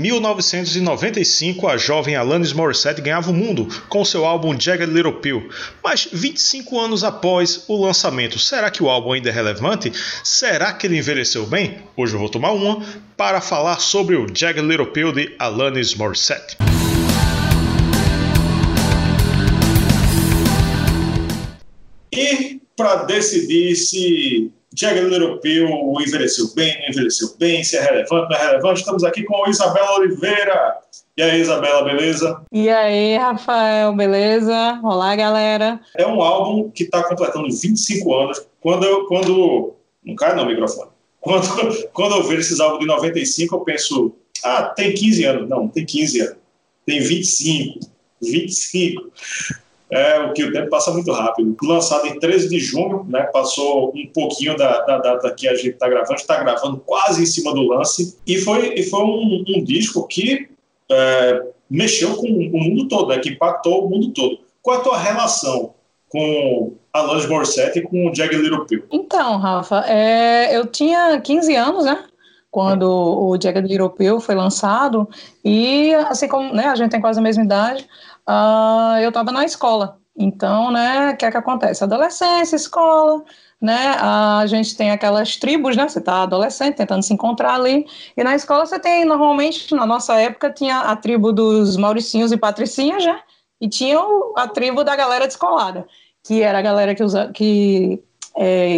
1995, a jovem Alanis Morissette ganhava o mundo com seu álbum Jagged Little Pill. Mas 25 anos após o lançamento, será que o álbum ainda é relevante? Será que ele envelheceu bem? Hoje eu vou tomar uma para falar sobre o Jagged Little Pill de Alanis Morissette. E para decidir se Jagged Little Pill envelheceu bem, não envelheceu bem, se é relevante, não é relevante, estamos aqui com Isabela Oliveira. E aí, Isabela, beleza? E aí, Rafael, beleza? Olá, galera. É um álbum que está completando 25 anos. Quando não cai no microfone. Quando eu vejo esses álbuns de 95, eu penso, tem 15 anos. Não, tem 15 anos. Tem 25. 25. É o que o tempo passa muito rápido. Lançado em 13 de junho, né, passou um pouquinho da data que a gente está gravando quase em cima do lance, e foi um disco que mexeu com o mundo todo, né, que impactou o mundo todo. Qual a tua relação com Alanis Morissette e com o Jagged Little Pill? Então, Rafa, eu tinha 15 anos, né? Quando o Jagged Little Pill foi lançado, e assim como, né, a gente tem quase a mesma idade, eu estava na escola. Então, né, o que é que acontece? Adolescência, escola, né, a gente tem aquelas tribos, né, você está adolescente tentando se encontrar ali, e na escola você tem, normalmente, na nossa época, tinha a tribo dos Mauricinhos e Patricinhas, né, e tinha a tribo da galera descolada, que era a galera que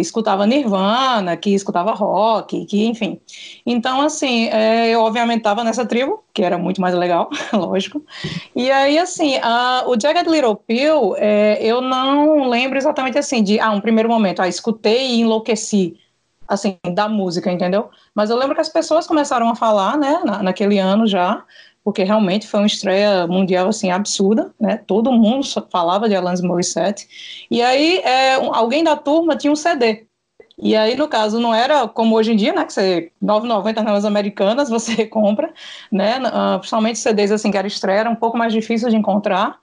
escutava Nirvana, que escutava rock, que enfim. Então, assim, eu obviamente estava nessa tribo, que era muito mais legal, lógico. E aí, assim, o Jagged Little Pill, eu não lembro exatamente assim, de um primeiro momento, escutei e enlouqueci, assim, da música, entendeu? Mas eu lembro que as pessoas começaram a falar, né, naquele ano já, porque realmente foi uma estreia mundial, assim, absurda, né? Todo mundo falava de Alanis Morissette. E aí, alguém da turma tinha um CD. E aí, no caso, não era como hoje em dia, né? Que você, R$9,90 nas americanas, você compra, né? Principalmente CDs, assim, que era estreia, era um pouco mais difícil de encontrar.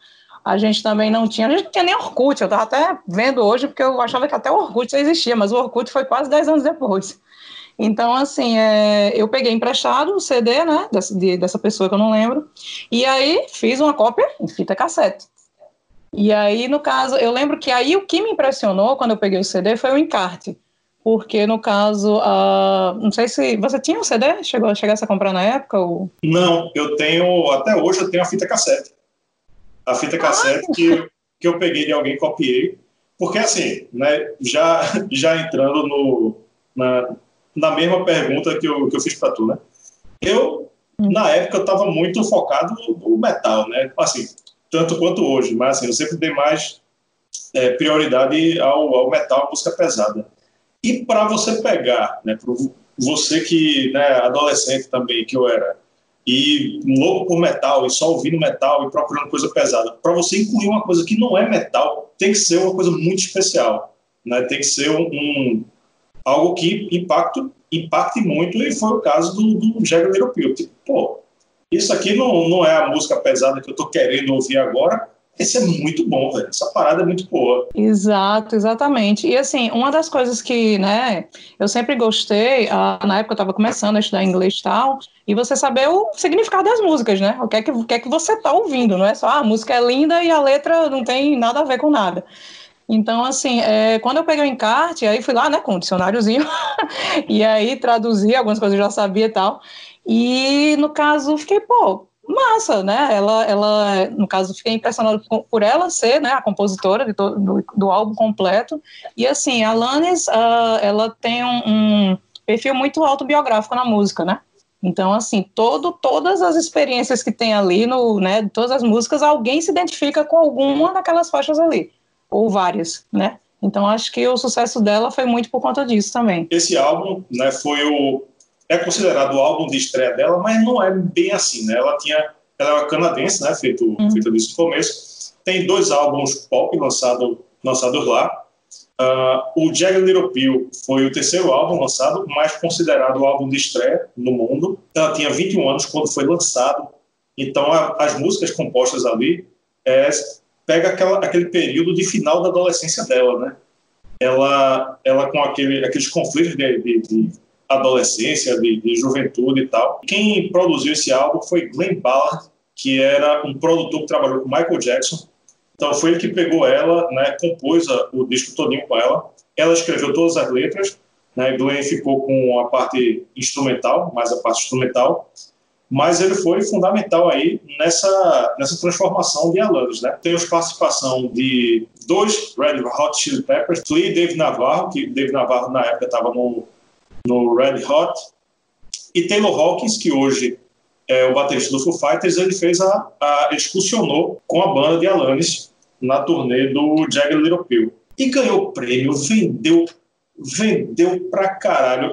A gente não tinha nem Orkut. Eu estava até vendo hoje, porque eu achava que até o Orkut já existia, mas o Orkut foi quase 10 anos depois. Então, assim, eu peguei emprestado o CD, né, dessa pessoa que eu não lembro, e aí fiz uma cópia em fita cassete. E aí, no caso, eu lembro que aí o que me impressionou quando eu peguei o CD foi o encarte, porque, no caso, não sei se você tinha um CD? Chegasse a comprar na época? Ou... Não, até hoje eu tenho a fita cassete. A fita cassete que eu peguei de alguém, copiei, porque, assim, né, já entrando na mesma pergunta que eu fiz para tu, né? Na época, eu estava muito focado no metal, né? Assim, tanto quanto hoje, mas assim, eu sempre dei mais prioridade ao metal, à música pesada. E para você pegar, né? Para você que, né, adolescente também, que eu era, e louco por metal, e só ouvindo metal e procurando coisa pesada, para você incluir uma coisa que não é metal, tem que ser uma coisa muito especial, né? Tem que ser algo que impacte muito, e foi o caso do Jagged Little Pill. Tipo, pô, isso aqui não é a música pesada que eu tô querendo ouvir agora, esse é muito bom, velho, essa parada é muito boa. Exato, exatamente. E assim, uma das coisas que, né, eu sempre gostei, na época eu tava começando a estudar inglês e tal, e você saber o significado das músicas, né, o que é que você tá ouvindo, não é só, a música é linda e a letra não tem nada a ver com nada. Então, assim, quando eu peguei o encarte, aí fui lá, né, com um dicionáriozinho, e aí traduzi algumas coisas que eu já sabia e tal, e, no caso, fiquei, pô, massa, né, ela no caso, fiquei impressionado por ela ser, né, a compositora do álbum completo, e, assim, a Alanis, ela tem um perfil muito autobiográfico na música, né, então, assim, todas as experiências que tem ali, né, todas as músicas, alguém se identifica com alguma daquelas faixas ali, ou várias, né? Então, acho que o sucesso dela foi muito por conta disso também. Esse álbum, né, é considerado o álbum de estreia dela, mas não é bem assim, né? Ela é canadense, né? Feito disso no começo. Tem 2 álbuns pop lançados lá. O Jagged Little Pill foi o 3º álbum lançado, mas considerado o álbum de estreia no mundo. Ela tinha 21 anos quando foi lançado. Então, as músicas compostas ali pega aquele período de final da adolescência dela, né? Ela com aqueles conflitos de adolescência, de juventude e tal. Quem produziu esse álbum foi Glen Ballard, que era um produtor que trabalhou com Michael Jackson. Então foi ele que pegou ela, né, compôs o disco todinho com ela. Ela escreveu todas as letras, né, Glen ficou com a parte instrumental, mais a parte instrumental. Mas ele foi fundamental aí nessa transformação de Alanis, né? Temos participação de 2 Red Hot Chili Peppers, Flea e Dave Navarro, que Dave Navarro na época estava no Red Hot, e Taylor Hawkins, que hoje é o baterista do Foo Fighters. Ele fez excursionou com a banda de Alanis na turnê do Jagged Little Pill. E ganhou o prêmio, vendeu pra caralho.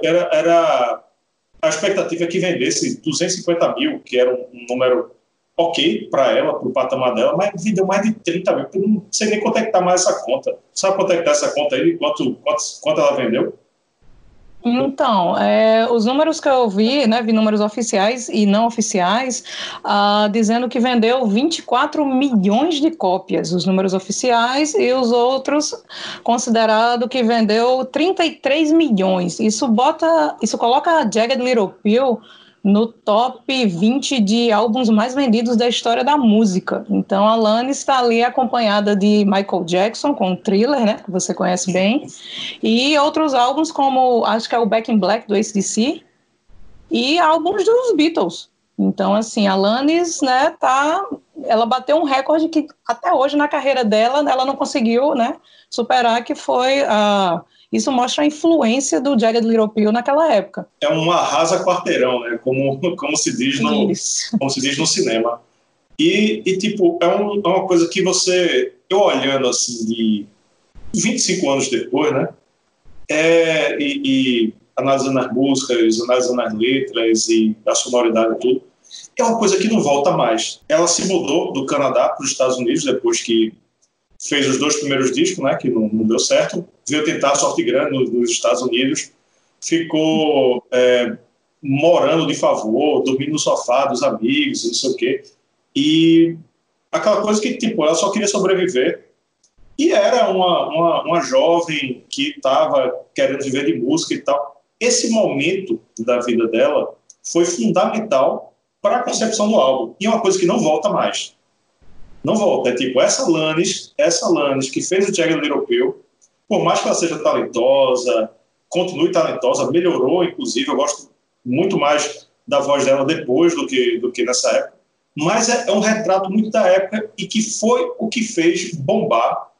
A expectativa é que vendesse 250 mil, que era um número ok para ela, para o patamar dela, mas vendeu mais de 30 mil. Eu não sei nem quanto é que está mais essa conta. Sabe quanto é que está essa conta aí? Quanto ela vendeu? Então, os números que eu vi, né, números oficiais e não oficiais, dizendo que vendeu 24 milhões de cópias, os números oficiais, e os outros considerado que vendeu 33 milhões. Isso coloca a Jagged Little Pill no top 20 de álbuns mais vendidos da história da música. Então, a Alanis está ali acompanhada de Michael Jackson, com Thriller, né, que você conhece bem, e outros álbuns como, acho que é o Back in Black, do AC/DC, e álbuns dos Beatles. Então, assim, a Alanis, né, ela bateu um recorde que até hoje na carreira dela, ela não conseguiu, né, superar, que foi a... Isso mostra a influência do Jagged Little Pill naquela época. É um arrasa-quarteirão, né? Como se diz no cinema. E tipo, é uma coisa que você... Eu olhando, assim, de 25 anos depois, né? E analisando as músicas, analisando as letras e a sonoridade e tudo, é uma coisa que não volta mais. Ela se mudou do Canadá para os Estados Unidos depois que... fez os 2 primeiros discos, né, que não deu certo, veio tentar a sorte grande nos Estados Unidos, ficou morando de favor, dormindo no sofá dos amigos, não sei o quê, e aquela coisa que, tipo, ela só queria sobreviver, e era uma jovem que estava querendo viver de música e tal. Esse momento da vida dela foi fundamental para a concepção do álbum, e é uma coisa que não volta mais. Não volta, é tipo, essa Alanis que fez o Jagged Little Pill, por mais que ela seja talentosa, continue talentosa, melhorou, inclusive, eu gosto muito mais da voz dela depois do que nessa época, mas é um retrato muito da época e que foi o que fez bombar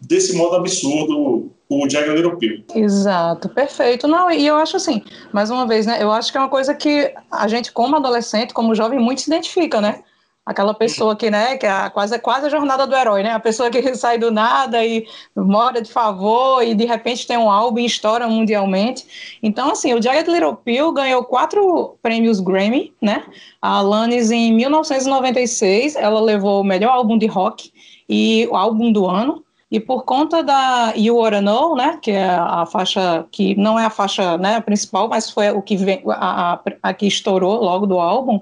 desse modo absurdo o Jagged Little Pill. Exato, perfeito. Não, e eu acho assim, mais uma vez, né, eu acho que é uma coisa que a gente, como adolescente, como jovem, muito se identifica, né? Aquela pessoa que, né, que é quase a jornada do herói, né? A pessoa que sai do nada e mora de favor e de repente tem um álbum e estoura mundialmente. Então, assim, o Jagged Little Pill ganhou 4 prêmios Grammy, né? A Alanis, em 1996, ela levou o melhor álbum de rock e o álbum do ano. E por conta da You Oughta Know, né, que é a faixa que não é a faixa, né, principal, mas foi o que vem, a que estourou logo do álbum,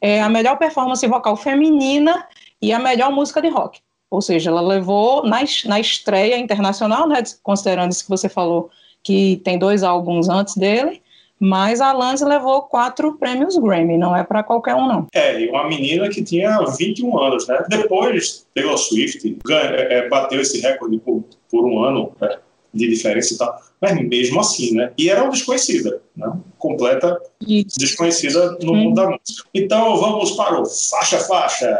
é a melhor performance vocal feminina e a melhor música de rock. Ou seja, ela levou na estreia internacional, né, considerando isso que você falou, que tem 2 álbuns antes dele, mas a Alanis levou 4 prêmios Grammy, não é para qualquer um, não. É, e uma menina que tinha 21 anos, né? Depois, Taylor Swift bateu esse recorde por um ano, né, de diferença e tal, mas mesmo assim, né? E era uma desconhecida, né? Completa Isso. Desconhecida no mundo da música. Então vamos para o Faixa Faixa.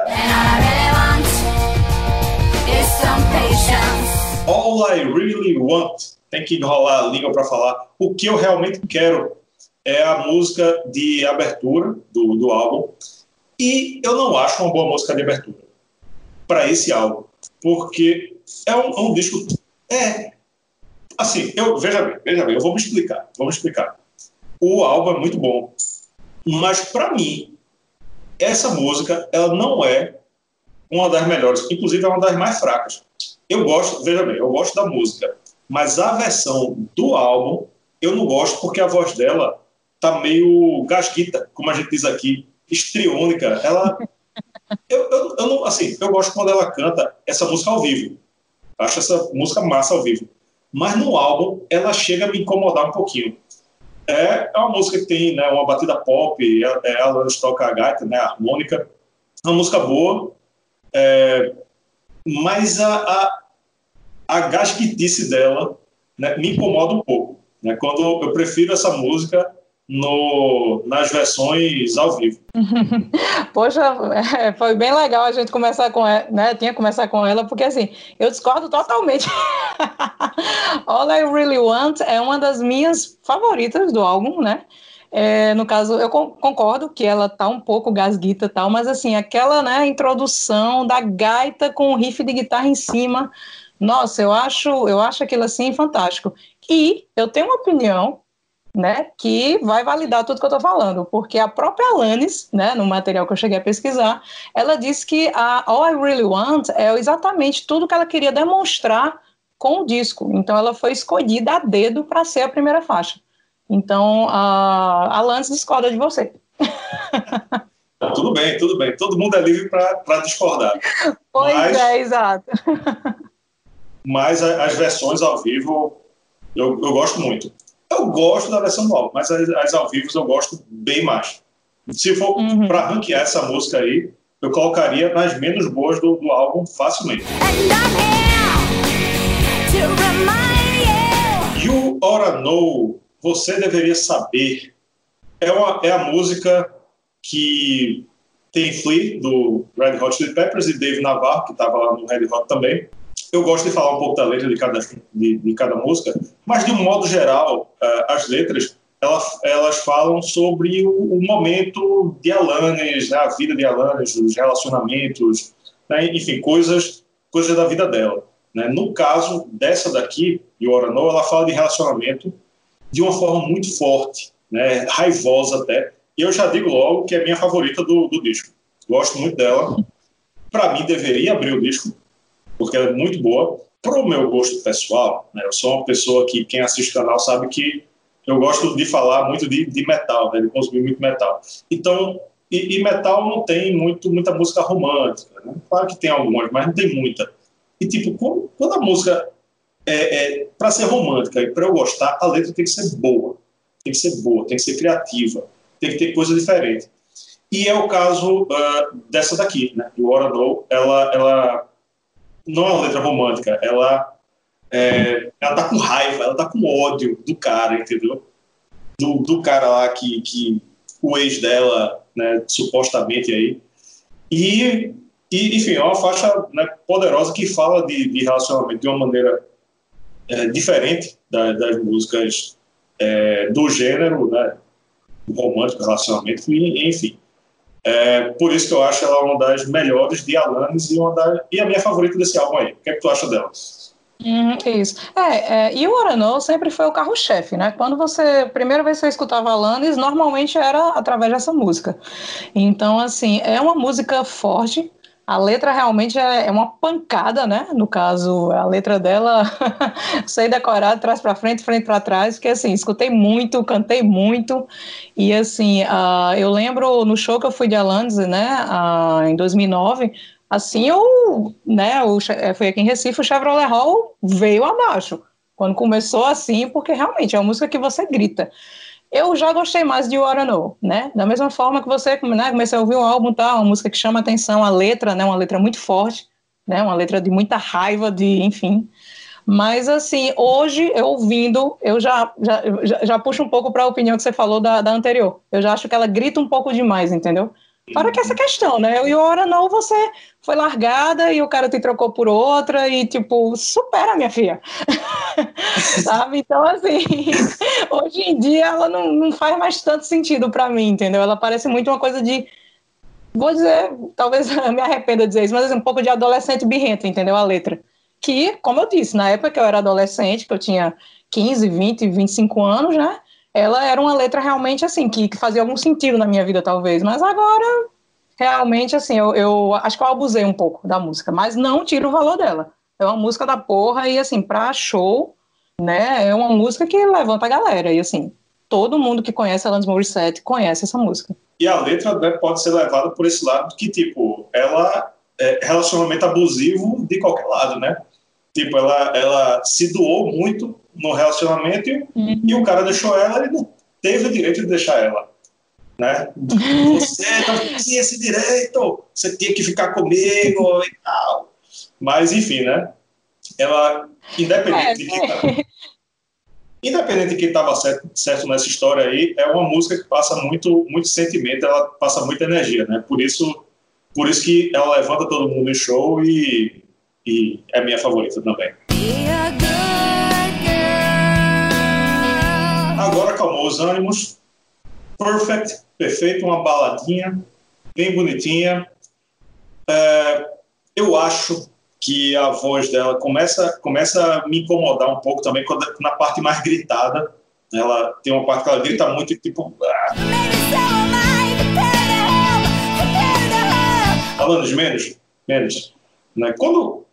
All I Really Want. Tem que enrolar a língua para falar. O que eu realmente quero é a música de abertura do álbum, e eu não acho uma boa música de abertura para esse álbum, porque é um disco... assim, veja bem, eu vou me explicar. O álbum é muito bom, mas para mim, essa música, ela não é uma das melhores, inclusive é uma das mais fracas. Eu gosto da música, mas a versão do álbum eu não gosto, porque a voz dela tá meio gasguita, como a gente diz aqui, histriônica. Ela... eu não, assim, eu gosto quando ela canta essa música ao vivo. Acho essa música massa ao vivo. Mas no álbum ela chega a me incomodar um pouquinho. é uma música que tem, né, uma batida pop, ela toca a gaita, né, a harmônica, é uma música boa, mas a gasquitice dela, né, me incomoda um pouco, né, quando eu prefiro essa música nas versões ao vivo. Poxa, foi bem legal a gente começar com ela, né? Tinha que começar com ela, porque assim, eu discordo totalmente. All I Really Want é uma das minhas favoritas do álbum, né? No caso, eu concordo que ela tá um pouco gasguita e tal, mas assim, aquela, né, introdução da gaita com o riff de guitarra em cima, nossa, eu acho aquilo assim fantástico. E eu tenho uma opinião, né, que vai validar tudo que eu estou falando, porque a própria Alanis, né, no material que eu cheguei a pesquisar, ela disse que a All I Really Want é exatamente tudo que ela queria demonstrar com o disco, então ela foi escolhida a dedo para ser a primeira faixa. Então a Alanis discorda de você. Tudo bem, todo mundo é livre para discordar. Pois é, exato. Mas as versões ao vivo eu gosto muito. Eu gosto da versão do álbum, mas as ao vivo eu gosto bem mais. Se for para ranquear essa música aí, eu colocaria nas menos boas do álbum facilmente. You Oughta Know, Você Deveria Saber, é a música que tem Flea, do Red Hot Chili Peppers, e Dave Navarro, que estava lá no Red Hot também. Eu gosto de falar um pouco da letra de cada música, mas de um modo geral, as letras elas falam sobre o momento de Alanis, né, a vida de Alanis, os relacionamentos, né, enfim, coisas da vida dela, né. No caso dessa daqui, You Oughta Know, ela fala de relacionamento de uma forma muito forte, né, raivosa até, e eu já digo logo que é minha favorita do disco. Gosto muito dela. Para mim, deveria abrir o disco, porque ela é muito boa. Pro meu gosto pessoal, né, eu sou uma pessoa que, quem assiste o canal sabe que eu gosto de falar muito de metal, né, de consumir muito metal. Então, e metal não tem muita música romântica, né? Claro que tem algumas, mas não tem muita. E tipo, quando a música para ser romântica e para eu gostar, a letra tem que ser boa, tem que ser criativa, tem que ter coisa diferente. E é o caso dessa daqui, né? Do Oughta Know, ela não é uma letra romântica, ela tá com raiva, ela tá com ódio do cara, entendeu? Do cara lá que o ex dela, né, supostamente aí. E enfim, é uma faixa, né, poderosa, que fala de relacionamento de uma maneira diferente das músicas do gênero, né, romântico, relacionamento, enfim. Por isso que eu acho ela uma das melhores de Alanis e a minha favorita desse álbum aí. O que é que tu acha dela? Isso. E o Oughta Know sempre foi o carro-chefe, né? Quando primeira vez que você escutava Alanis, normalmente era através dessa música. Então, assim, é uma música forte. A letra realmente é uma pancada, né? No caso, a letra dela, sei decorar, trás para frente para trás, porque assim, escutei muito, cantei muito, e assim, eu lembro no show que eu fui de Alanis, né, em 2009, assim, foi aqui em Recife, o Chevrolet Hall veio abaixo, quando começou assim, porque realmente é uma música que você grita. Eu já gostei mais de You Oughta Know, né? Da mesma forma que você, né, comecei a ouvir um álbum, tá, uma música que chama atenção, a letra, né, uma letra muito forte, né, uma letra de muita raiva, enfim. Mas, assim, hoje, eu ouvindo, eu já puxo um pouco para a opinião que você falou da anterior. Eu já acho que ela grita um pouco demais, entendeu? Fora que essa questão, né? E You Oughta Know, você foi largada e o cara te trocou por outra e, tipo, supera, minha filha. Sabe? Então, assim, hoje em dia ela não faz mais tanto sentido pra mim, entendeu? Ela parece muito uma coisa de... Vou dizer, talvez eu me arrependa de dizer isso, mas assim, um pouco de adolescente birrento, entendeu? A letra. Que, como eu disse, na época que eu era adolescente, que eu tinha 15, 20, 25 anos, né? Ela era uma letra realmente, assim, que fazia algum sentido na minha vida, talvez. Mas agora, realmente, assim, eu acho que eu abusei um pouco da música. Mas não tiro o valor dela. É uma música da porra e, assim, pra show, né, é uma música que levanta a galera. E, assim, todo mundo que conhece Alanis Morissette conhece essa música. E a letra, né, pode ser levada por esse lado que, tipo, ela é relacionamento abusivo de qualquer lado, né? Tipo, ela se doou muito no relacionamento e o cara deixou ela e teve o direito de deixar ela, né? Você não tinha esse direito, você tinha que ficar comigo e tal. Mas, enfim, né? Ela, independente de quem estava certo nessa história aí, é uma música que passa muito, muito sentimento, ela passa muita energia, né? Por isso que ela levanta todo mundo em show e é minha favorita também. Agora acalmou os ânimos. Perfeito, uma baladinha bem bonitinha. Eu acho que a voz dela começa a me incomodar um pouco também quando, na parte mais gritada. Ela tem uma parte que ela grita muito e tipo... Alanis, menos. Né? Quando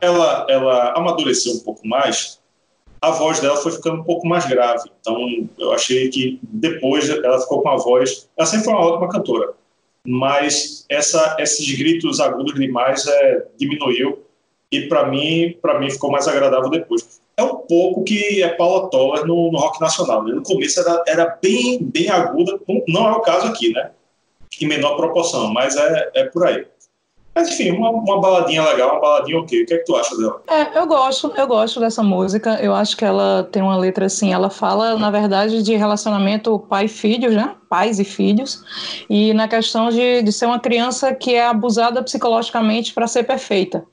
ela amadureceu um pouco mais, a voz dela foi ficando um pouco mais grave. Então, eu achei que depois ela ficou com a voz... Ela sempre foi uma ótima cantora, mas esses gritos agudos demais diminuiu e, para mim, ficou mais agradável depois. É um pouco que é Paula Toller no rock nacional. Né? No começo era bem, bem aguda, não é o caso aqui, né? Em menor proporção, mas é por aí. Mas enfim, uma baladinha legal, uma baladinha ok. O que é que tu acha dela? Eu gosto dessa música. Eu acho que ela tem uma letra assim, ela fala, na verdade, de relacionamento pai-filhos, né? Pais e filhos. E na questão de ser uma criança que é abusada psicologicamente para ser perfeita.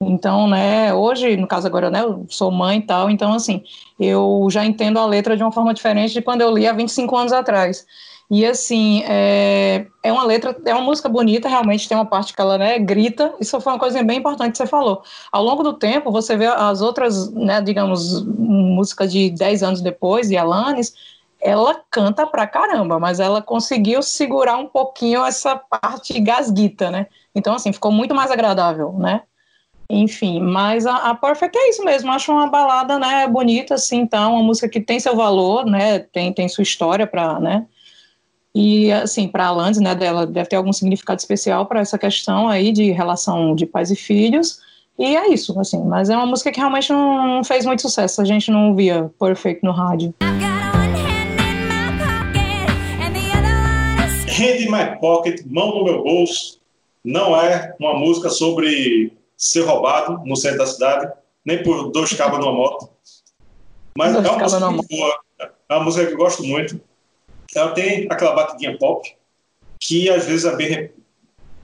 Então, né, hoje, no caso agora, né, eu sou mãe e tal, então assim, eu já entendo a letra de uma forma diferente de quando eu li há 25 anos atrás. E assim, é uma letra, é uma música bonita, realmente tem uma parte que ela, né, grita. Isso foi uma coisa bem importante que você falou. Ao longo do tempo, você vê as outras, né, digamos, músicas de 10 anos depois, de Alanis, ela canta pra caramba, mas ela conseguiu segurar um pouquinho essa parte gasguita, né? Então, assim, ficou muito mais agradável, né? Enfim, mas a Perfect é isso mesmo, acho uma balada, né, bonita, assim, então, uma música que tem seu valor, né, tem sua história pra, né? E, assim, para a Alanis, né, dela deve ter algum significado especial para essa questão aí de relação de pais e filhos. E é isso, assim. Mas é uma música que realmente não fez muito sucesso. A gente não via Perfect no rádio. Hand in my pocket, mão no meu bolso. Não é uma música sobre ser roubado no centro da cidade, nem por dois cabos numa moto. Mas dois é uma música muito boa. É uma música que eu gosto muito. Ela tem aquela batidinha pop que às vezes é bem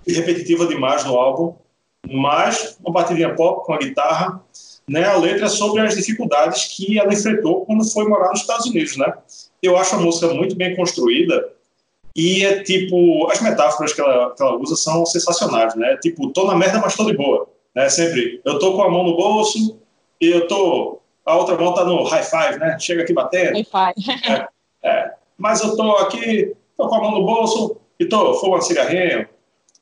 repetitiva demais no álbum, mas uma batidinha pop com a guitarra, né? A letra é sobre as dificuldades que ela enfrentou quando foi morar nos Estados Unidos, né? Eu acho a música muito bem construída e é tipo, as metáforas que ela usa são sensacionais, né? Tipo, tô na merda, mas tô de boa, né? Sempre, eu tô com a mão no bolso e a outra mão tá no high five, né? Chega aqui batendo. High five. Mas eu tô aqui, tô com a mão no bolso e tô fumando cigarrinho.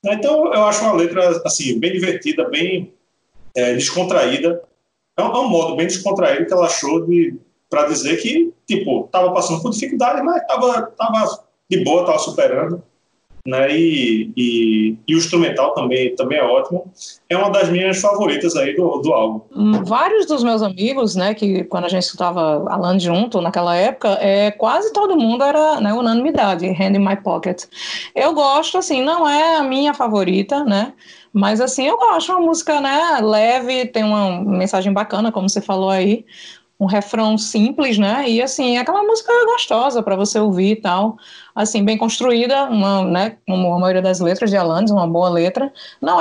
Então eu acho uma letra assim, bem divertida, bem descontraída. É um modo bem descontraído que ela achou para dizer que, tipo, tava passando por dificuldade, mas tava de boa, tava superando. Né? E o instrumental também é ótimo. É uma das minhas favoritas aí do álbum. Vários dos meus amigos, né, que quando a gente escutava Alanis junto naquela época, quase todo mundo era, né, unanimidade, Hand in My Pocket. Eu gosto, assim, não é a minha favorita, né, mas assim, eu gosto, uma música, né, leve, tem uma mensagem bacana, como você falou aí, um refrão simples, né, e assim, aquela música gostosa para você ouvir e tal, assim, bem construída, uma, né, como a maioria das letras de Alanis, uma boa letra, não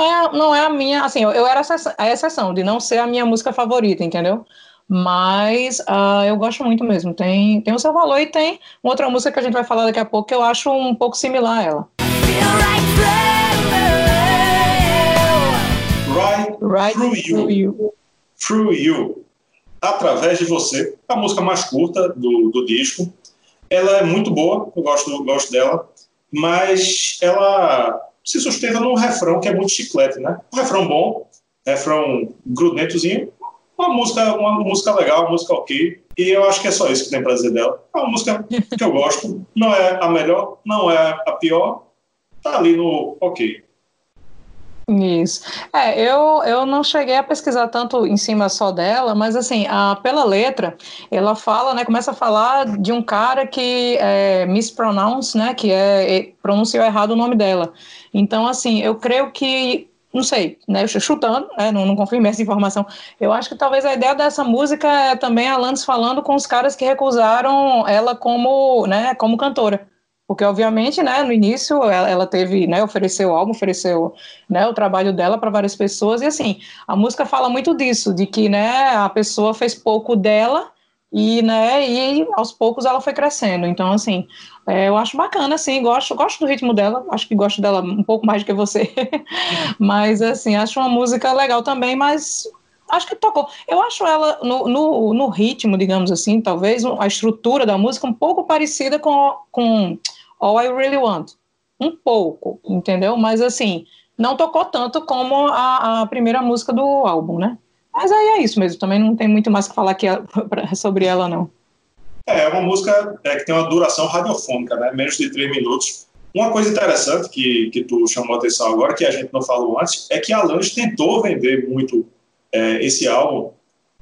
é a minha, assim, eu era a exceção de não ser a minha música favorita, entendeu? Mas eu gosto muito mesmo, tem o seu valor e tem uma outra música que a gente vai falar daqui a pouco que eu acho um pouco similar a ela. Right through you. Through you. Através de Você, a música mais curta do disco. Ela é muito boa, eu gosto dela, mas ela se sustenta num refrão que é muito chiclete, né? Um refrão bom, refrão grudentozinho, uma música legal, uma música ok, e eu acho que é só isso que tem pra dizer dela. É uma música que eu gosto, não é a melhor, não é a pior, tá ali no ok. Isso. Eu não cheguei a pesquisar tanto em cima só dela, mas assim, pela letra, ela fala, né, começa a falar de um cara que mispronounce, né, que pronunciou errado o nome dela. Então, assim, eu creio que, não sei, né, chutando, né, não confirmei essa informação, eu acho que talvez a ideia dessa música é também a Alanis falando com os caras que recusaram ela como, né, como cantora. Porque, obviamente, né, no início ela teve, né, ofereceu o álbum, ofereceu, né, o trabalho dela para várias pessoas, e assim, a música fala muito disso, de que, né, a pessoa fez pouco dela e, né, e aos poucos ela foi crescendo. Então, assim, eu acho bacana, assim, gosto do ritmo dela, acho que gosto dela um pouco mais do que você, mas, assim, acho uma música legal também, mas... acho que tocou. Eu acho ela, no ritmo, digamos assim, talvez, a estrutura da música um pouco parecida com All I Really Want. Um pouco, entendeu? Mas, assim, não tocou tanto como a primeira música do álbum, né? Mas aí é isso mesmo. Também não tem muito mais o que falar aqui sobre ela, não. É uma música que tem uma duração radiofônica, né? Menos de 3 minutos. Uma coisa interessante que tu chamou a atenção agora, que a gente não falou antes, é que a Alanis tentou vender muito esse álbum,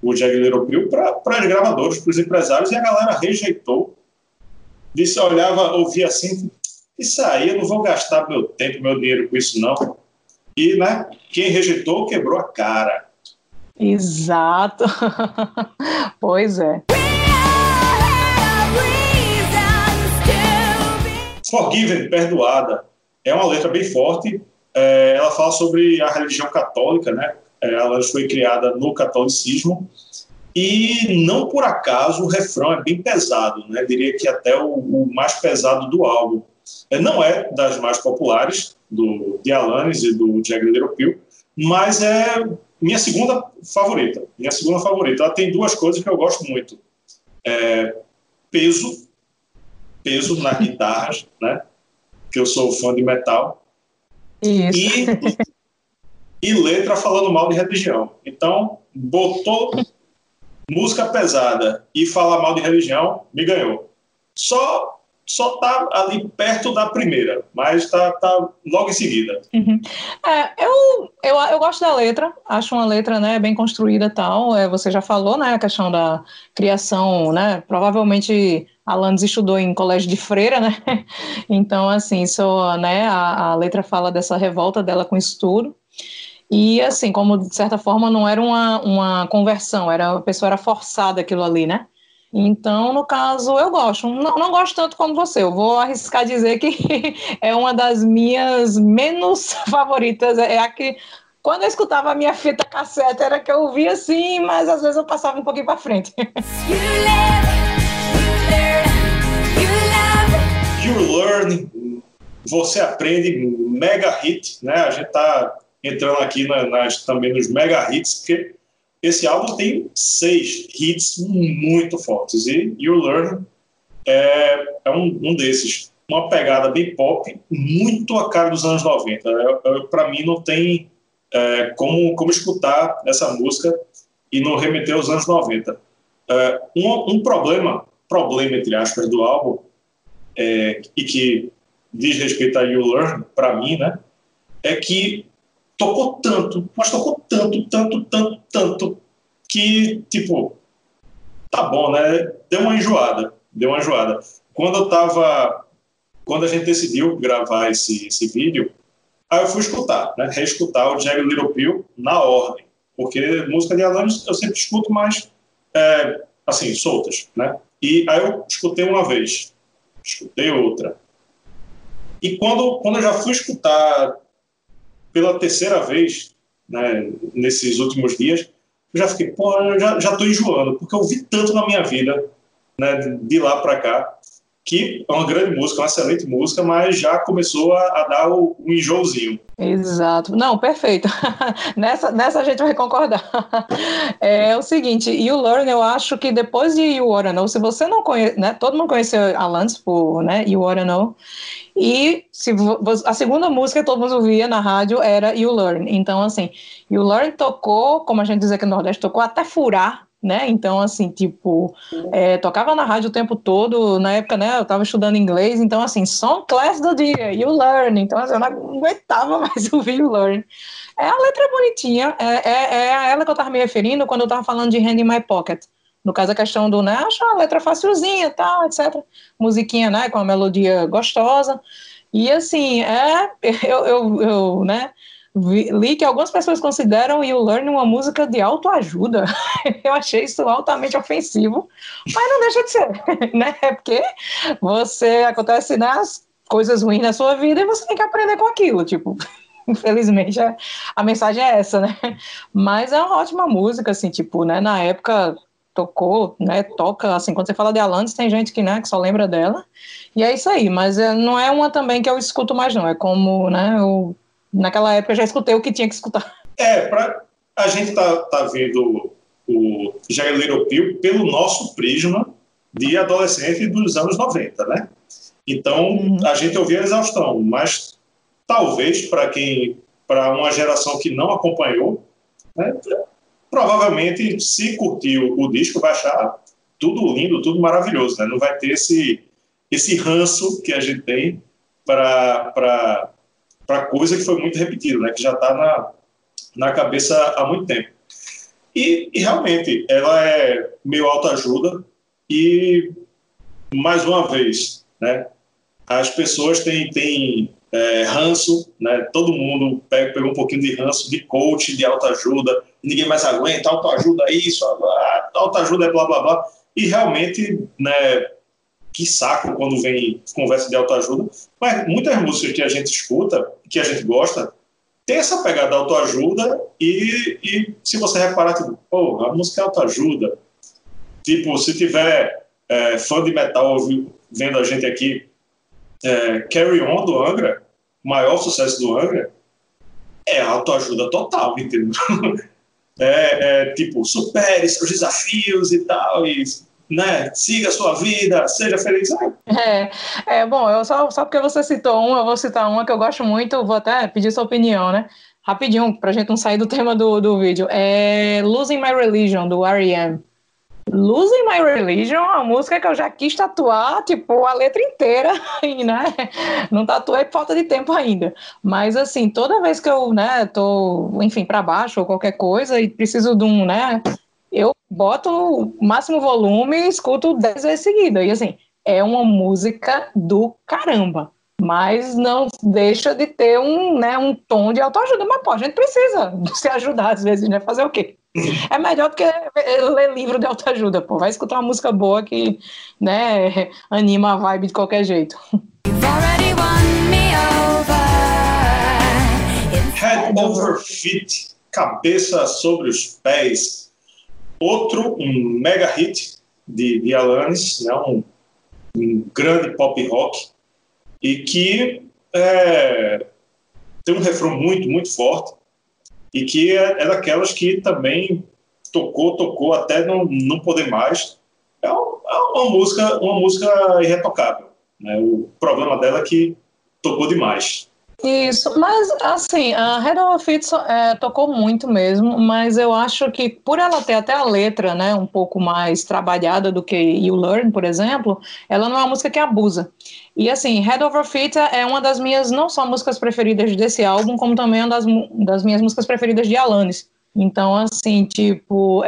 o Jagged Little Pill, para os gravadores, para os empresários, e a galera rejeitou. Disse, olhava, ouvia assim, isso aí, eu não vou gastar meu tempo, meu dinheiro com isso, não. E, né, quem rejeitou quebrou a cara. Exato. Pois é. Forgiven, perdoada. É uma letra bem forte. Ela fala sobre a religião católica, né? Ela foi criada no catolicismo e não por acaso o refrão é bem pesado, né? Diria que até o mais pesado do álbum. Não é das mais populares de Alanis e do Jagged Little Pill, mas é minha segunda favorita. Ela tem duas coisas que eu gosto muito: peso nas guitarras, né? Que eu sou fã de metal. Isso. E letra falando mal de religião. Então, botou música pesada e falar mal de religião, me ganhou. Só tá ali perto da primeira, mas tá logo em seguida. Uhum. Eu gosto da letra, acho uma letra, né, bem construída e tal. Você já falou, né, a questão da criação, né, provavelmente... Alanis estudou em colégio de freira, né? Então, assim, né, a letra fala dessa revolta dela com o estudo. E, assim, como de certa forma não era uma conversão, a pessoa era forçada aquilo ali, né? Então, no caso, eu gosto. Não gosto tanto como você. Eu vou arriscar dizer que é uma das minhas menos favoritas. É a que... Quando eu escutava a minha fita cassete, era que eu ouvia, assim, mas às vezes eu passava um pouquinho pra frente. You Learn, você aprende, mega hit, né? A gente tá entrando aqui também nos mega hits, porque esse álbum tem 6 hits muito fortes, e You Learn é um desses. Uma pegada bem pop, muito a cara dos anos 90. Para mim não tem como escutar essa música e não remeter aos anos 90. Um problema entre aspas do álbum, e que diz respeito a You Learn, para mim, né, é que tocou tanto, mas tocou tanto, que, tipo, tá bom, né, deu uma enjoada. Quando a gente decidiu gravar esse vídeo, aí eu fui escutar, né, reescutar o Jagged Little Pill na ordem, porque música de Alanis eu sempre escuto mais, assim, soltas, né, e aí eu escutei uma vez, escutei outra. E quando eu já fui escutar pela terceira vez, né, nesses últimos dias, eu já fiquei, eu já tô enjoando, porque eu ouvi tanto na minha vida, né, de lá para cá, que é uma grande música, uma excelente música, mas já começou a dar um enjoozinho. Exato. Não, perfeito. nessa a gente vai concordar. É o seguinte, You Learn, eu acho que depois de You Oughta Know, se você não conhece, né, todo mundo conheceu a Alanis por, né, You Oughta Know, e a segunda música que todo mundo ouvia na rádio era You Learn. Então, assim, You Learn tocou, como a gente diz aqui no Nordeste, tocou até furar, né? Então, assim, tipo, tocava na rádio o tempo todo. Na época, né, eu tava estudando inglês, então, assim, song class do dia, You Learn. Então, assim, eu não aguentava mais ouvir You Learn. É, a letra é bonitinha, é a ela que eu tava me referindo quando eu tava falando de Hand in My Pocket. No caso, a questão do, né, acho a letra facilzinha, tal, etc. Musiquinha, né, com uma melodia gostosa. E, assim, eu né, li que algumas pessoas consideram You Learn uma música de autoajuda. Eu achei isso altamente ofensivo, mas não deixa de ser, né? Porque você acontece nas coisas ruins na sua vida e você tem que aprender com aquilo, tipo... Infelizmente, a mensagem é essa, né? Mas é uma ótima música, assim, tipo, né? Na época... tocou, né, toca, assim, quando você fala de Alanis, tem gente que, né, que só lembra dela, e é isso aí, mas não é uma também que eu escuto mais não, é como, né, eu, naquela época eu já escutei o que tinha que escutar. A gente tá vendo o Jagged Little Pill pelo nosso prisma de adolescente dos anos 90, né, então a gente ouvia a exaustão, mas talvez para uma geração que não acompanhou, né, provavelmente, se curtiu o disco, vai achar tudo lindo, tudo maravilhoso, né? Não vai ter esse ranço que a gente tem para coisa que foi muito repetida, né? Que já está na cabeça há muito tempo. E, realmente, ela é meio autoajuda e, mais uma vez, né? As pessoas têm ranço, né? Todo mundo pega um pouquinho de ranço, de coach, de autoajuda, ninguém mais aguenta, autoajuda é isso, autoajuda é blá blá blá, e realmente, né, que saco quando vem conversa de autoajuda, mas muitas músicas que a gente escuta, que a gente gosta, tem essa pegada de autoajuda, e se você reparar, tipo, pô, a música é autoajuda, tipo, se tiver fã de metal vendo a gente aqui, Carry On do Angra, maior sucesso do Angra, é autoajuda total, entendeu? Tipo, supere seus desafios e tal, e, né, siga a sua vida, seja feliz. Bom, eu só porque você citou uma, eu vou citar uma que eu gosto muito, vou até pedir sua opinião, né? Rapidinho, pra gente não sair do tema do vídeo. É Losing My Religion, do R.E.M. Losing My Religion, a música que eu já quis tatuar, tipo, a letra inteira, né? Não tatuei por falta de tempo ainda. Mas, assim, toda vez que eu, né, tô, enfim, pra baixo ou qualquer coisa e preciso de um, né? Eu boto o máximo volume e escuto 10 vezes seguida. E, assim, é uma música do caramba. Mas não deixa de ter um, né, um tom de autoajuda. Mas, pô, a gente precisa se ajudar às vezes, né? Fazer o quê? É melhor do que ler livro de autoajuda, pô. Vai escutar uma música boa que, né, anima a vibe de qualquer jeito. Head over feet, cabeça sobre os pés. Outro mega hit de Alanis, né? Um grande pop rock. E que tem um refrão muito, muito forte, e que é daquelas que também tocou até não poder mais. É uma música irretocável, né? O problema dela é que tocou demais. Isso, mas assim, a Red Hot Chili Peppers tocou muito mesmo, mas eu acho que por ela ter até a letra, né, um pouco mais trabalhada do que You Learn, por exemplo, ela não é uma música que abusa. E assim, Head Over Feet é uma das minhas, não só músicas preferidas desse álbum, como também uma das minhas músicas preferidas de Alanis. Então, assim, tipo,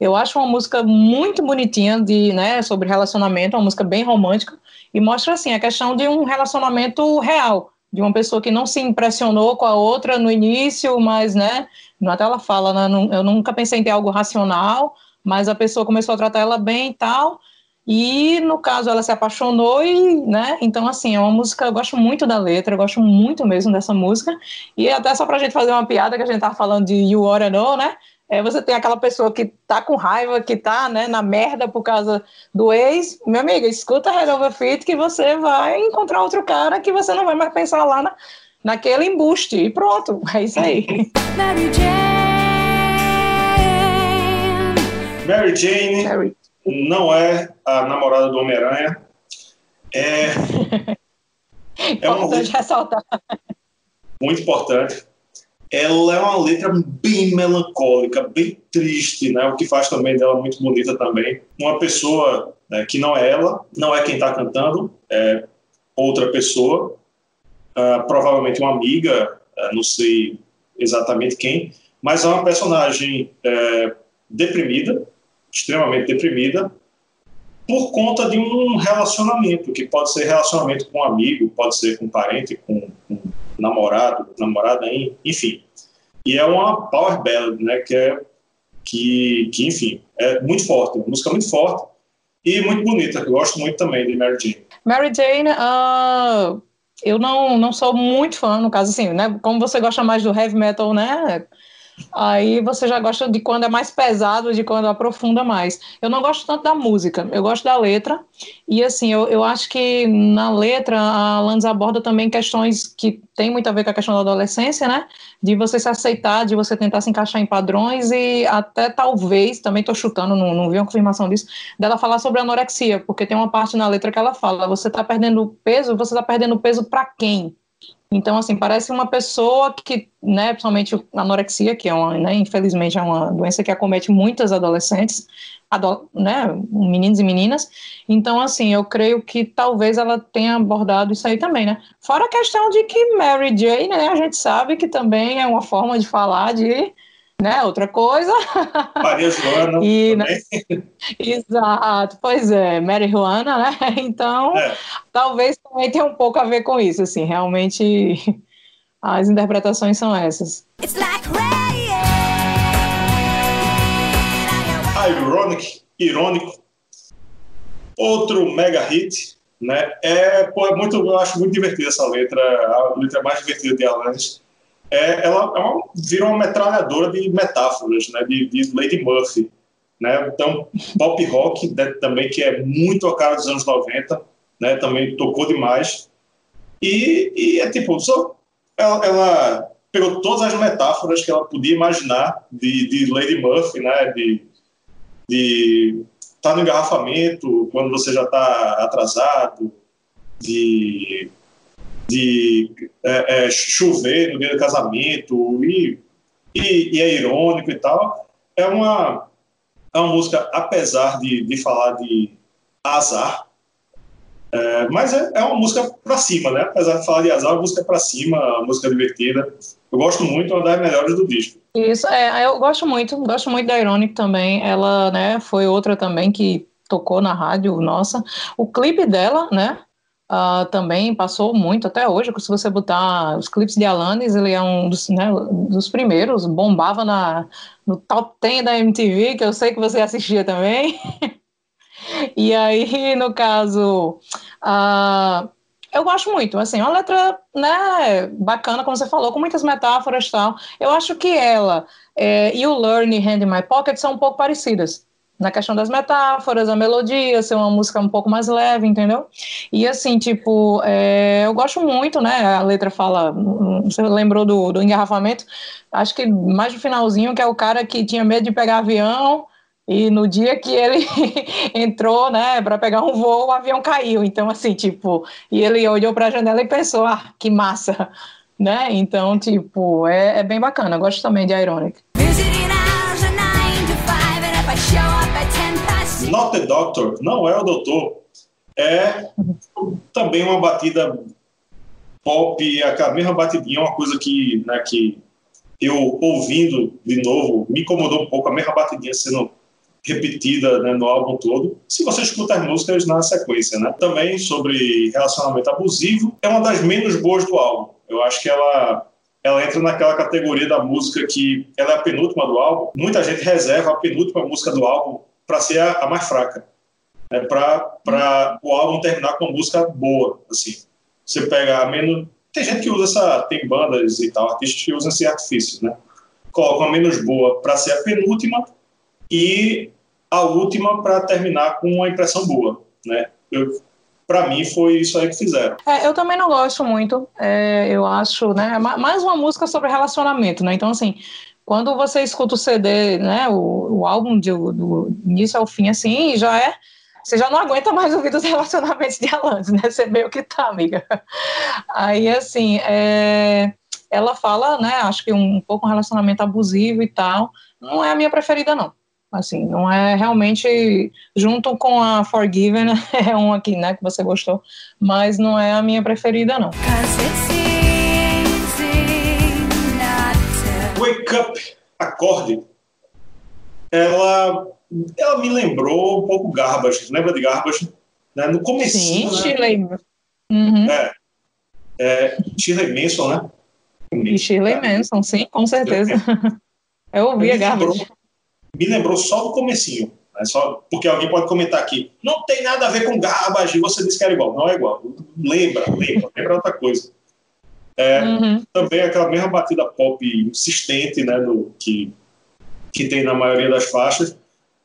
eu acho uma música muito bonitinha, né, sobre relacionamento, uma música bem romântica, e mostra, assim, a questão de um relacionamento real, de uma pessoa que não se impressionou com a outra no início, mas, né, até ela fala, né, eu nunca pensei em ter algo racional, mas a pessoa começou a tratar ela bem e tal... E, no caso, ela se apaixonou e, né, então, assim, é uma música, eu gosto muito da letra, eu gosto muito mesmo dessa música, e até só pra gente fazer uma piada, que a gente tava falando de You Oughta Know, né, você tem aquela pessoa que tá com raiva, que tá, né, na merda por causa do ex, minha amiga, escuta Head Over Feet que você vai encontrar outro cara que você não vai mais pensar lá naquele embuste, e pronto, é isso aí. Mary Jane. Não é a namorada do Homem-Aranha. É importante ressaltar. Muito importante. ela é uma letra bem melancólica, bem triste, né? O que faz também dela muito bonita também. Uma pessoa, né, que não é ela, não é quem está cantando, é outra pessoa, provavelmente uma amiga, não sei exatamente quem, mas é uma personagem deprimida, extremamente deprimida, por conta de um relacionamento, que pode ser relacionamento com um amigo, pode ser com um parente, com um namorado, namorada, enfim. E é uma power ballad, né, que enfim, é muito forte, uma música muito forte e muito bonita, que eu gosto muito também de Mary Jane. Mary Jane, eu não sou muito fã, no caso, assim, né, como você gosta mais do heavy metal, né, aí você já gosta de quando é mais pesado, de quando aprofunda mais. Eu não gosto tanto da música, eu gosto da letra. E assim, eu acho que na letra a Alanis aborda também questões que tem muito a ver com a questão da adolescência, né? De você se aceitar, de você tentar se encaixar em padrões e até talvez, também estou chutando, não vi uma confirmação disso, dela falar sobre anorexia, porque tem uma parte na letra que ela fala, você está perdendo peso, você está perdendo peso para quem? Então, assim, parece uma pessoa que, né, principalmente a anorexia, que é uma, né, infelizmente é uma doença que acomete muitas adolescentes, né, meninos e meninas. Então, assim, eu creio que talvez ela tenha abordado isso aí também, né? Fora a questão de que Mary Jane, né, a gente sabe que também é uma forma de falar de, né, outra coisa. Maria Joana. E, né, exato, pois é, Mary Joana, né? Então, talvez também tenha um pouco a ver com isso, assim, realmente as interpretações são essas. It's like irônico. Outro mega hit, né? Eu acho muito divertida essa letra, a letra mais divertida de Alanis. Ela vira uma metralhadora de metáforas, né, de Lady Murphy, né? Então, pop rock, né, também, que é muito a cara dos anos 90, né, também tocou demais. E é tipo, ela pegou todas as metáforas que ela podia imaginar de Lady Murphy, né, de tá no engarrafamento quando você já está atrasado, de chover no dia do casamento, e é irônico e tal. É uma música, apesar de falar de azar, mas é uma música pra cima, né? Apesar de falar de azar, é uma música pra cima, é uma música divertida. Eu gosto muito, é uma das melhores do disco. Isso, eu gosto muito da Ironic também. Ela, né, foi outra também que tocou na rádio, nossa. O clipe dela, né, também passou muito até hoje. Se você botar os clipes de Alanis, ele é um dos, né, dos primeiros, bombava no top 10 da MTV, que eu sei que você assistia também. E aí, no caso, eu gosto muito, assim, uma letra, né, bacana, como você falou, com muitas metáforas e tal. Eu acho que ela e o Learn Hand in My Pocket são um pouco parecidas na questão das metáforas, a melodia, ser uma música um pouco mais leve, entendeu? E assim, tipo, eu gosto muito, né, a letra fala, você lembrou do engarrafamento, acho que mais no finalzinho, que é o cara que tinha medo de pegar avião, e no dia que ele entrou, né, para pegar um voo, o avião caiu, então assim, tipo, e ele olhou para a janela e pensou, que massa, né, então, tipo, é bem bacana, eu gosto também de Ironic. Not the Doctor, não é o doutor, é também uma batida pop, a mesma batidinha, uma coisa que, né, que eu, ouvindo de novo, me incomodou um pouco, a mesma batidinha sendo repetida, né, no álbum todo, se você escuta as músicas na sequência, né? Também sobre relacionamento abusivo, é uma das menos boas do álbum. Eu acho que ela entra naquela categoria da música que ela é a penúltima do álbum. Muita gente reserva a penúltima música do álbum para ser a mais fraca, né? Para o álbum terminar com uma música boa, assim. Você pega a menos... Tem gente que usa essa... Tem bandas e tal, artistas que usam esse artifício, né? Colocam a menos boa para ser a penúltima e a última para terminar com uma impressão boa, né? Para mim foi isso aí que fizeram. Eu também não gosto muito, eu acho, né, mais uma música sobre relacionamento, né, então assim, quando você escuta o CD, né, o álbum do início ao fim, assim, você já não aguenta mais ouvir dos relacionamentos de Alanis, né, você meio que tá, amiga, aí assim, ela fala, né, acho que um pouco um relacionamento abusivo e tal, não é a minha preferida, não. Assim, não é realmente, junto com a Forgiven, é uma aqui, né, que você gostou, mas não é a minha preferida, não. Wake Up, Acorde, ela me lembrou um pouco Garbage, lembra de Garbage? Né? No comecinho, sim, né? Shirley. Uhum. Shirley Manson, né? E Shirley Manson, sim, com certeza. Eu ouvi a Garbage. Me lembrou só do comecinho, né? Só porque alguém pode comentar aqui, não tem nada a ver com Garbage, você disse que era igual. Não é igual, lembra outra coisa. Também aquela mesma batida pop insistente, né, que tem na maioria das faixas.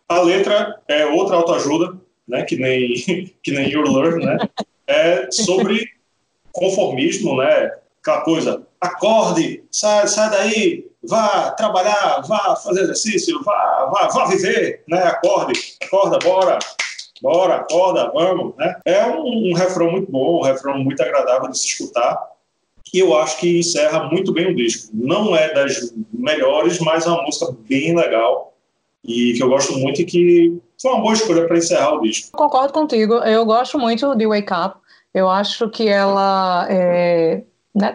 A letra é outra autoajuda, né, que nem Your Learn, né, é sobre conformismo, né, aquela coisa, acorde, sai daí, vá trabalhar, vá fazer exercício, vá viver, né, acorda, bora, acorda, vamos, né. É um refrão muito bom, um refrão muito agradável de se escutar. E eu acho que encerra muito bem o disco. Não é das melhores, mas é uma música bem legal e que eu gosto muito e que foi uma boa escolha para encerrar o disco. Concordo contigo. Eu gosto muito de Wake Up. Eu acho que ela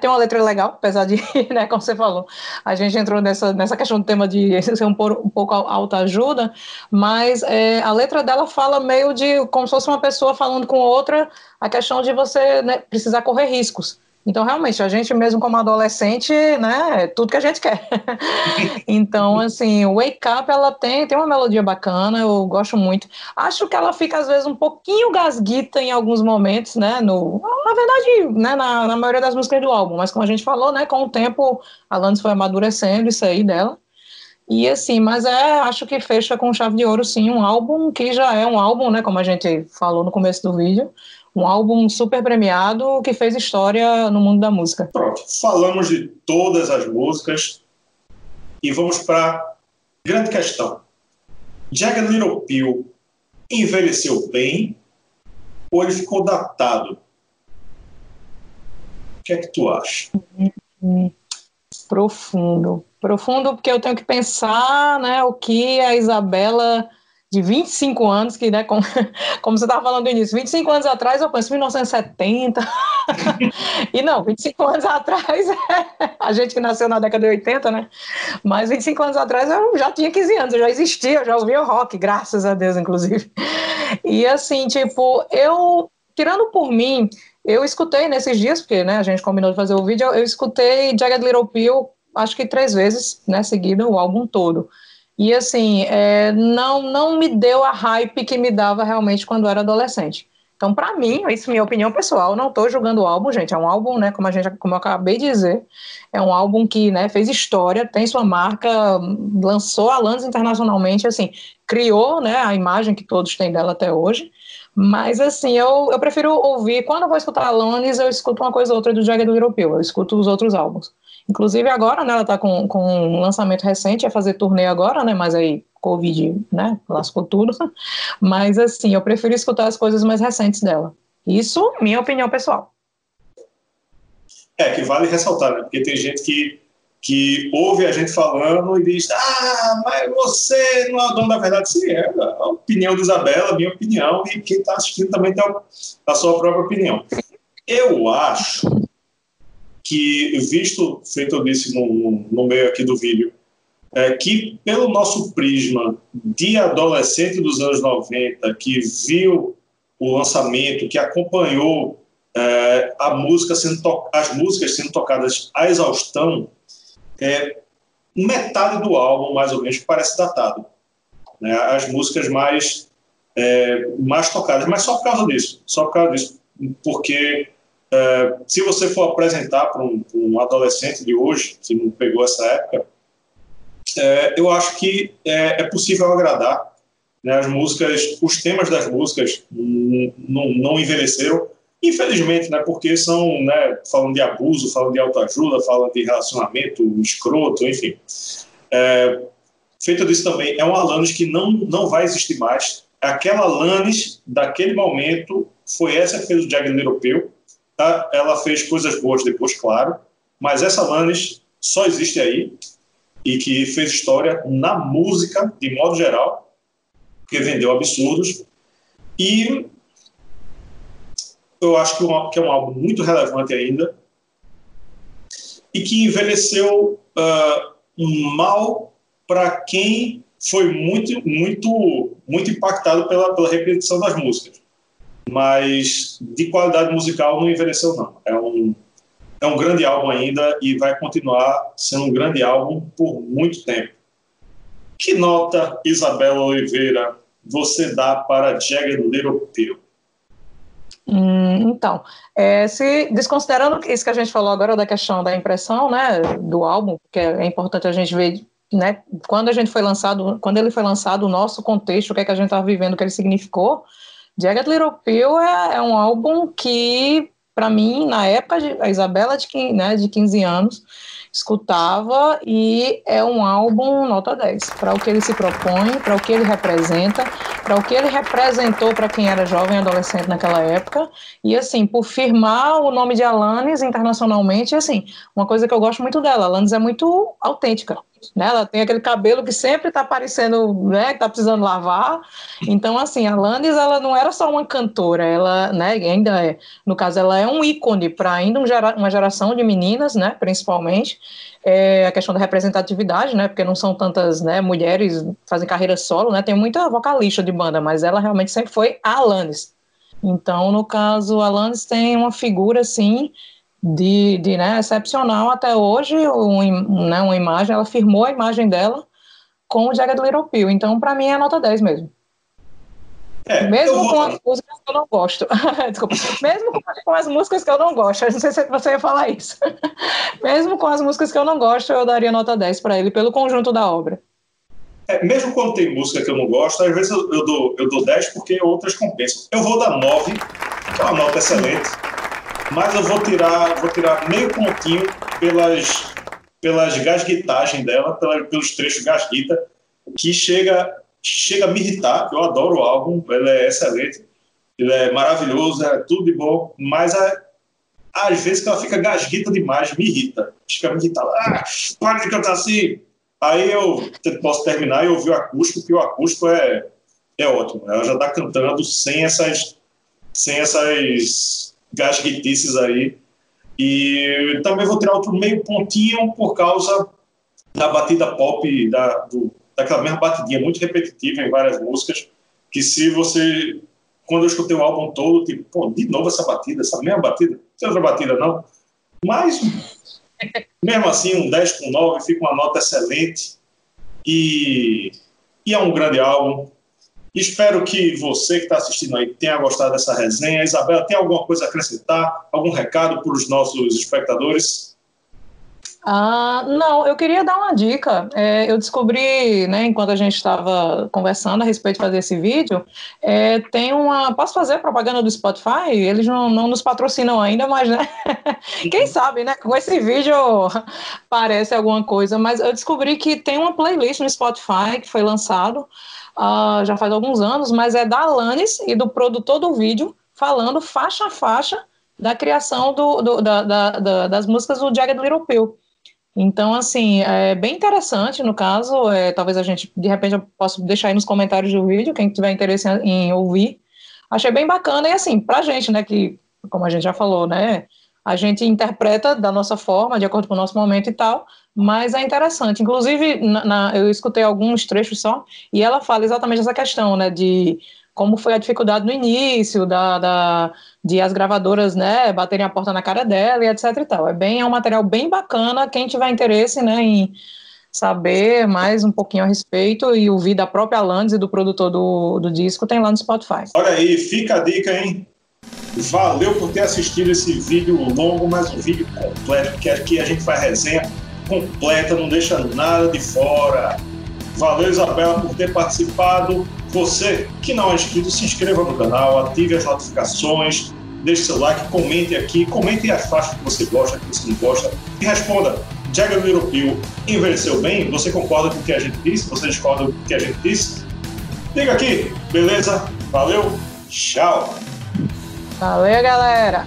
tem uma letra legal, apesar de, né, como você falou, a gente entrou nessa questão do tema de ser um pouco autoajuda, mas a letra dela fala meio de como se fosse uma pessoa falando com outra, a questão de você, né, precisar correr riscos. Então, realmente, a gente mesmo como adolescente, né, é tudo que a gente quer. Então, assim, Wake Up, ela tem uma melodia bacana, eu gosto muito. Acho que ela fica, às vezes, um pouquinho gasguita em alguns momentos, né, na verdade, né, na maioria das músicas do álbum, mas como a gente falou, né, com o tempo, a Alanis foi amadurecendo isso aí dela. E assim, mas acho que fecha com chave de ouro, sim, um álbum que já é um álbum, né, como a gente falou no começo do vídeo, um álbum super premiado que fez história no mundo da música. Pronto, falamos de todas as músicas e vamos para grande questão. Jagged Little Pill envelheceu bem ou ele ficou datado? O que é que tu acha? Profundo, porque eu tenho que pensar, né, o que a Isabela de 25 anos, que, né, como você estava falando no início, 25 anos atrás eu penso em 1970, e não, 25 anos atrás, a gente que nasceu na década de 80, né, mas 25 anos atrás eu já tinha 15 anos, eu já existia, eu já ouvia o rock, graças a Deus, inclusive. E assim, tipo, eu, tirando por mim, eu escutei nesses dias, porque, né, a gente combinou de fazer o vídeo, eu escutei Jagged Little Pill, acho que 3 vezes, né, seguida, o álbum todo. E assim, não me deu a hype que me dava realmente quando eu era adolescente. Então, pra mim, isso é minha opinião pessoal, não tô julgando o álbum, gente, é um álbum, né, como eu acabei de dizer, é um álbum que, né, fez história, tem sua marca, lançou a Alanis internacionalmente, assim, criou, né, a imagem que todos têm dela até hoje. Mas assim, eu prefiro ouvir, quando eu vou escutar a Alanis, eu escuto uma coisa ou outra do Jagged Little Pill, eu escuto os outros álbuns. Inclusive agora, né, ela está com um lançamento recente, ia fazer turnê agora, né, mas aí Covid, né, lascou tudo. Mas assim, eu prefiro escutar as coisas mais recentes dela. Isso, minha opinião pessoal. Que vale ressaltar, né, porque tem gente que ouve a gente falando e diz, mas você não é o dono da verdade. Sim, é a opinião de Isabela, minha opinião, e quem está assistindo também tem a sua própria opinião. Eu acho que, feito eu disse no meio aqui do vídeo, que pelo nosso prisma de adolescente dos anos 90, que viu o lançamento, que acompanhou as músicas sendo tocadas à exaustão, metade do álbum, mais ou menos, parece datado. Né? As músicas mais tocadas, mas só por causa disso, porque... se você for apresentar para um adolescente de hoje, que não pegou essa época, eu acho que é possível agradar, né? As músicas, os temas das músicas não envelheceram, infelizmente, né? Porque são, né, falando de abuso, falando de autoajuda, falando de relacionamento escroto, enfim. Feito disso também, é uma Alanis que não vai existir mais. Aquela Alanis daquele momento foi essa que fez o Jagged Little Pill. Ela fez coisas boas depois, claro, mas essa Alanis só existe aí e que fez história na música, de modo geral, porque vendeu absurdos. E eu acho que é um álbum muito relevante ainda e que envelheceu mal para quem foi muito impactado pela repetição das músicas. Mas de qualidade musical não envelheceu, não. É um grande álbum ainda e vai continuar sendo um grande álbum por muito tempo. Que nota, Isabela Oliveira, você dá para Jagged Little Pill? Então, se desconsiderando isso que a gente falou agora da questão da impressão, né, do álbum, que é importante a gente ver, né, quando ele foi lançado, o nosso contexto, o que é que a gente estava vivendo, o que ele significou. Jagged Little Pill é um álbum que, para mim, na época, a Isabela de 15 anos escutava, e é um álbum nota 10, para o que ele se propõe, para o que ele representa, para o que ele representou para quem era jovem e adolescente naquela época, e assim, por firmar o nome de Alanis internacionalmente, assim, uma coisa que eu gosto muito dela, Alanis é muito autêntica, né? Ela tem aquele cabelo que sempre está aparecendo, né, que está precisando lavar, então assim, a Alanis, ela não era só uma cantora, ela, né, ainda é, no caso, ela é um ícone para ainda uma geração de meninas, né, principalmente. A questão da representatividade, né, porque não são tantas, né, mulheres que fazem carreira solo, né, tem muita vocalista de banda, mas ela realmente sempre foi a Alanis. Então, no caso, a Alanis tem uma figura, assim, de né, excepcional até hoje, né, uma imagem, ela firmou a imagem dela com o Jagged Little Pill, então, pra mim, é nota 10 mesmo. Mesmo com as músicas que eu não gosto. Desculpa. Mesmo com as músicas que eu não gosto. Eu não sei se você ia falar isso. Mesmo com as músicas que eu não gosto, eu daria nota 10 para ele, pelo conjunto da obra. Mesmo quando tem música que eu não gosto, às vezes eu dou 10 porque outras compensam. Eu vou dar 9, que é uma nota excelente, mas eu vou tirar meio pontinho pelas gasguitagens dela, pelos trechos gasguita, que chega a me irritar. Eu adoro o álbum, ele é excelente, ele é maravilhoso, é tudo de bom, mas às vezes que ela fica gasguita demais, me irrita, fica me irritando, para de cantar assim. Aí eu posso terminar e ouvir o acústico, porque o acústico é ótimo, ela já está cantando sem essas gasguitices aí. E também vou tirar outro meio pontinho por causa da batida pop, daquela mesma batidinha muito repetitiva em várias músicas, que se você... Quando eu escutei o álbum todo, tipo, pô, de novo essa batida, essa mesma batida, não tem outra batida, não. Mas, mesmo assim, um 10 com 9 fica uma nota excelente e é um grande álbum. Espero que você que está assistindo aí tenha gostado dessa resenha. Isabela, tem alguma coisa a acrescentar? Algum recado para os nossos espectadores? Não, eu queria dar uma dica. Eu descobri, né, enquanto a gente estava conversando a respeito de fazer esse vídeo, tem uma... Posso fazer propaganda do Spotify? Eles não nos patrocinam ainda, mas, né? Quem sabe, né? Com esse vídeo parece alguma coisa, mas eu descobri que tem uma playlist no Spotify que foi lançado já faz alguns anos, mas é da Alanis e do produtor do vídeo, falando faixa a faixa da criação das músicas do Jagged Little Pill. Então, assim, é bem interessante, no caso, talvez a gente, de repente, eu possa deixar aí nos comentários do vídeo, quem tiver interesse em ouvir. Achei bem bacana, e assim, pra gente, né, que, como a gente já falou, né, a gente interpreta da nossa forma, de acordo com o nosso momento e tal, mas é interessante. Inclusive, eu escutei alguns trechos só, e ela fala exatamente essa questão, né, de como foi a dificuldade no início, de as gravadoras, né, baterem a porta na cara dela e etc e tal. É um material bem bacana, quem tiver interesse, né, em saber mais um pouquinho a respeito e ouvir da própria Alanis e do produtor do disco, tem lá no Spotify. Olha aí, fica a dica, hein? Valeu por ter assistido esse vídeo longo, mas um vídeo completo, porque aqui a gente faz resenha completa, não deixa nada de fora. Valeu, Isabela, por ter participado. Você que não é inscrito, se inscreva no canal, ative as notificações, deixe seu like, comente aqui, comente as faixas que você gosta, que você não gosta, e responda: Jagged Little Pill envelheceu bem? Você concorda com o que a gente disse? Você discorda com o que a gente disse? Liga aqui, beleza? Valeu, tchau! Valeu, galera!